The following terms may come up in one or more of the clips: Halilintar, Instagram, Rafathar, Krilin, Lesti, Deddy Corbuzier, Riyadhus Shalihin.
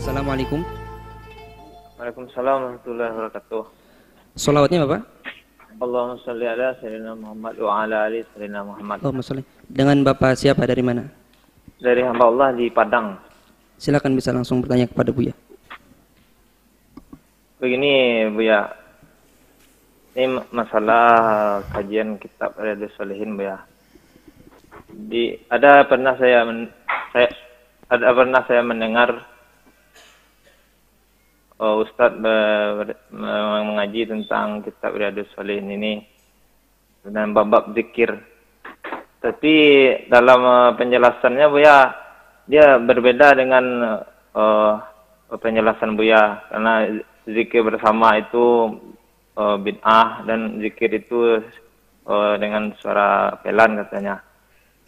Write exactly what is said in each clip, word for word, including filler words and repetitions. Assalamualaikum. Waalaikumsalam warahmatullahi wabarakatuh. Salawatnya Bapak? Allahumma shalli ala sayyidina Muhammad wa ala ali sayyidina Muhammad. Allahumma shalli. Dengan Bapak siapa, dari mana? Dari hamba Allah di Padang. Silakan bisa langsung bertanya kepada Buya. Begini Buya, ini masalah kajian kitab Riyadhus Shalihin Buya. Di ada pernah saya, men, saya ada pernah saya mendengar oh, Ustadz ber, mengaji tentang kitab Riyadhus Shalihin ini dengan bab-bab zikir. Tapi dalam penjelasannya Buya, dia berbeda dengan uh, penjelasan Buya, karena zikir bersama itu uh, bid'ah dan zikir itu uh, dengan suara pelan katanya.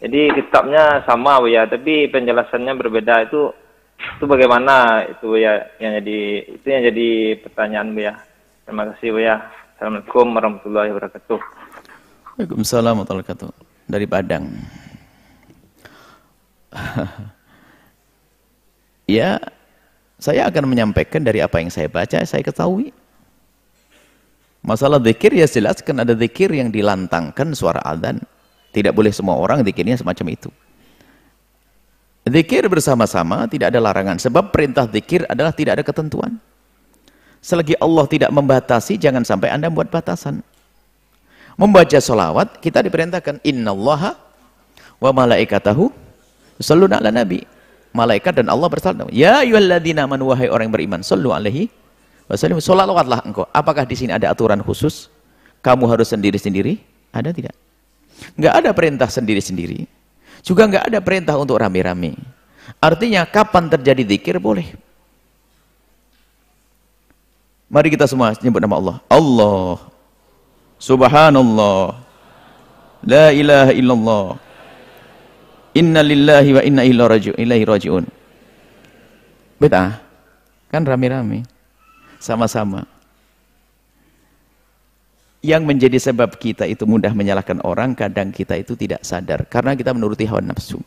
Jadi kitabnya sama Buya, tapi penjelasannya berbeda. Itu itu bagaimana itu Buya? Yang jadi itu yang jadi pertanyaan Buya. Terima kasih Buya. Assalamualaikum warahmatullahi wabarakatuh. Waalaikumsalam warahmatullahi wabarakatuh. Dari Padang. Ya, saya akan menyampaikan dari apa yang saya baca, saya ketahui. Masalah zikir ya jelaskan, ada zikir yang dilantangkan suara adzan. Tidak boleh semua orang zikirnya semacam itu. Zikir bersama-sama tidak ada larangan, sebab perintah zikir adalah tidak ada ketentuan. Selagi Allah tidak membatasi, jangan sampai Anda membuat batasan. Membaca sholawat, kita diperintahkan innallaha wa malaikatahu yusholluna ala nabi. Malaikat dan Allah bersalawat. Ya ayyuhalladzina amanu, wahai orang yang beriman, sallu alaihi wasallimu. Sholawatlah engkau. Apakah di sini ada aturan khusus? Kamu harus sendiri-sendiri? Ada tidak? Enggak ada perintah sendiri-sendiri. Juga enggak ada perintah untuk rame-rame. Artinya kapan terjadi zikir boleh. Mari kita semua nyebut nama Allah. Allah. Subhanallah, la ilaha illallah, inna lillahi wa inna ilaihi raji'un. Beda, kan rame-rame, sama-sama. Yang menjadi sebab kita itu mudah menyalahkan orang, kadang kita itu tidak sadar, karena kita menuruti hawa nafsu.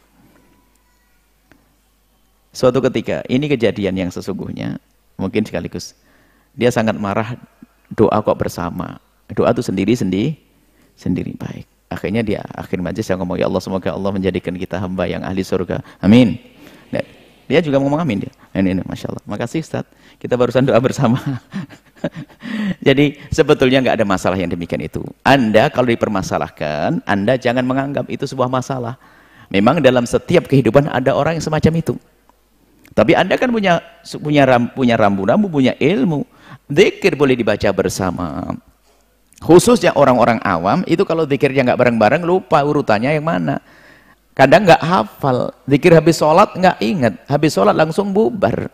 Suatu ketika, ini kejadian yang sesungguhnya, mungkin sekaligus, dia sangat marah, doa kok bersama. Doa itu sendiri-sendiri, sendiri baik. Akhirnya dia akhir majlis yang ngomong, ya Allah semoga Allah menjadikan kita hamba yang ahli surga. Amin. Nah, dia juga ngomong amin dia. Ini, ini, masya Allah. Makasih Ustaz. Kita barusan doa bersama. Jadi sebetulnya nggak ada masalah yang demikian itu. Anda kalau dipermasalahkan, Anda jangan menganggap itu sebuah masalah. Memang dalam setiap kehidupan ada orang yang semacam itu. Tapi Anda kan punya punya ram, punya rambu-rambu, punya ilmu. Zikir boleh dibaca bersama. Khususnya orang-orang awam, itu kalau zikirnya nggak bareng-bareng, lupa urutannya yang mana. Kadang nggak hafal, zikir habis sholat nggak ingat, habis sholat langsung bubar.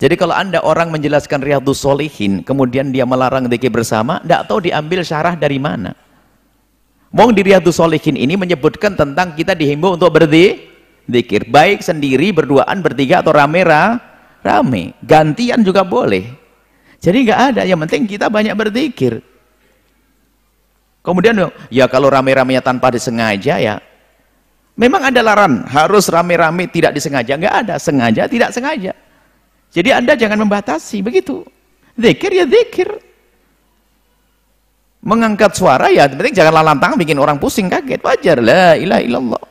Jadi kalau Anda orang menjelaskan Riyadhus Shalihin, kemudian dia melarang zikir bersama, nggak tahu diambil syarah dari mana. Wong di Riyadhus Shalihin ini menyebutkan tentang kita dihimbau untuk berzikir, baik sendiri, berduaan, bertiga, atau rame-rame. Gantian juga boleh. Jadi nggak ada, yang penting kita banyak berzikir. Kemudian ya kalau rame-ramenya tanpa disengaja ya, memang ada larangan harus rame-rame tidak disengaja, nggak ada sengaja tidak sengaja. Jadi Anda jangan membatasi begitu. Zikir ya zikir. Mengangkat suara ya, penting jangan lantang bikin orang pusing kaget, wajar. La ilaha illallah.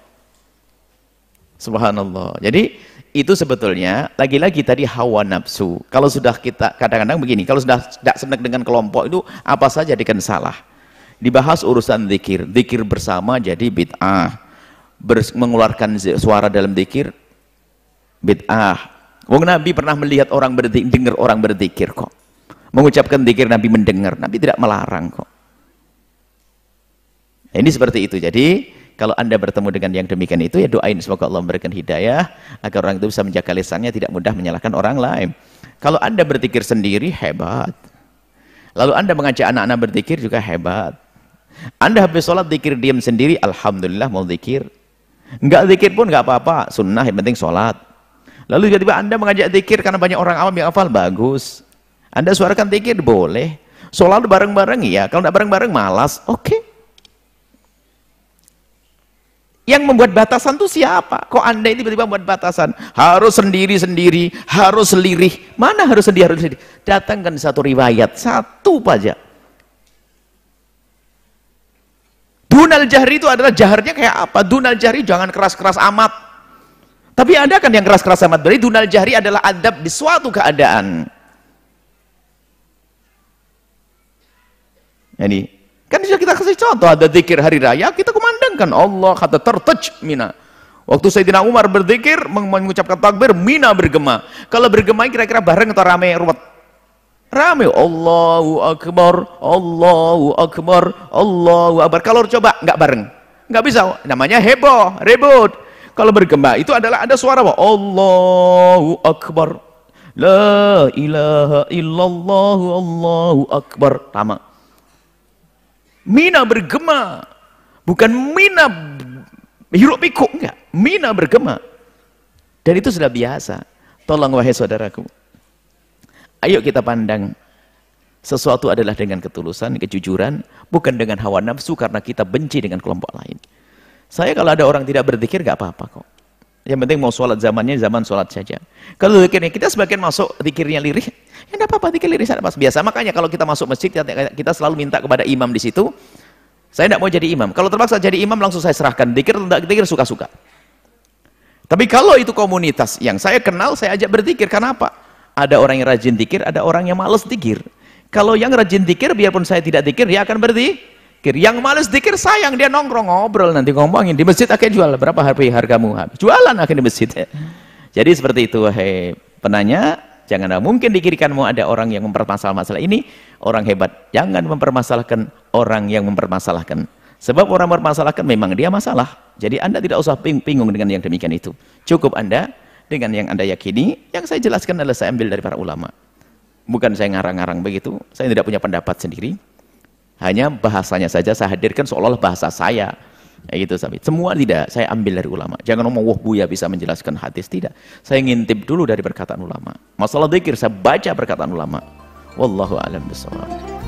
Subhanallah. Jadi itu sebetulnya lagi-lagi tadi hawa nafsu. Kalau sudah kita kadang-kadang begini, kalau sudah tidak senang dengan kelompok itu apa saja diken salah. Dibahas urusan zikir, zikir bersama jadi bid'ah. Bers mengeluarkan suara dalam zikir bid'ah. Wong Nabi pernah melihat orang berzikir, dengar orang berzikir kok. Mengucapkan zikir Nabi mendengar, Nabi tidak melarang kok. Ini seperti itu. Jadi, kalau Anda bertemu dengan yang demikian itu ya doain semoga Allah memberikan hidayah agar orang itu bisa menjaga lisannya tidak mudah menyalahkan orang lain. Kalau Anda berzikir sendiri hebat. Lalu Anda mengajak anak-anak berzikir juga hebat. Anda habis sholat zikir diam sendiri, alhamdulillah mau zikir. Enggak zikir pun enggak apa-apa, sunnah yang penting sholat. Lalu tiba-tiba Anda mengajak zikir karena banyak orang awam yang hafal, bagus. Anda suarakan zikir boleh. Sholat bareng-bareng ya, kalau enggak bareng-bareng malas, oke. Okay. Yang membuat batasan itu siapa? Kok Anda ini tiba-tiba membuat batasan? Harus sendiri-sendiri, harus lirih. Mana harus sendiri, harus lirih? Datangkan satu riwayat, satu saja. Dunal jahri itu adalah jaharnya kayak apa? Dunal jahri jangan keras-keras amat. Tapi ada kan yang keras-keras amat. Berarti dunal jahri adalah adab di suatu keadaan. Jadi, kan sudah kita kasih contoh, ada zikir hari raya, kita kumandangkan Allah kata tertaj mina. Waktu Sayyidina Umar berzikir, mengucapkan takbir, mina bergema. Kalau bergema kira-kira bareng atau rame ruwet? Rame, Allahu Akbar, Allahu Akbar, Allahu Akbar. Kalau coba, nggak bareng. Nggak bisa, namanya heboh, ribut. Kalau bergema, itu adalah ada suara, Allahu Akbar, La ilaha illallah, Allahu Akbar. Tama. Mina bergema, bukan mina hirup pikuk, enggak. Mina bergema, dan itu sudah biasa. Tolong wahai saudaraku, ayo kita pandang sesuatu adalah dengan ketulusan, kejujuran, bukan dengan hawa nafsu karena kita benci dengan kelompok lain. Saya kalau ada orang tidak berzikir nggak apa-apa kok. Yang penting mau sholat zamannya zaman sholat saja. Kalau zikirnya kita sebagian masuk zikirnya lirih. Ya enggak apa-apa, dikit liris ada pas biasa. Makanya kalau kita masuk masjid, kita selalu minta kepada imam di situ, saya enggak mau jadi imam. Kalau terpaksa jadi imam, langsung saya serahkan. Dikir, dikir suka-suka. Tapi kalau itu komunitas yang saya kenal, saya ajak berzikir. Karena apa? Ada orang yang rajin dikir, ada orang yang malas dikir. Kalau yang rajin dikir, biarpun saya tidak dikir, dia akan berzikir. Yang malas dikir, sayang, dia nongkrong, ngobrol, nanti ngomongin. Di masjid akhirnya jual, berapa hargamu? Jualan akhirnya di masjid. Jadi seperti itu, hei penanya. Jangan, mungkin di kiri kanmu ada orang yang mempermasalahkan masalah ini, orang hebat. Jangan mempermasalahkan orang yang mempermasalahkan. Sebab orang mempermasalahkan memang dia masalah. Jadi Anda tidak usah bingung dengan yang demikian itu. Cukup Anda dengan yang Anda yakini, yang saya jelaskan adalah saya ambil dari para ulama. Bukan saya ngarang-ngarang begitu, saya tidak punya pendapat sendiri. Hanya bahasanya saja saya hadirkan seolah-olah bahasa saya. Ya gitu, semua tidak, saya ambil dari ulama. Jangan ngomong, wah Buya bisa menjelaskan hadis, tidak. Saya ngintip dulu dari perkataan ulama. Masalah dzikir, saya baca perkataan ulama. Wallahu a'lam bishawab.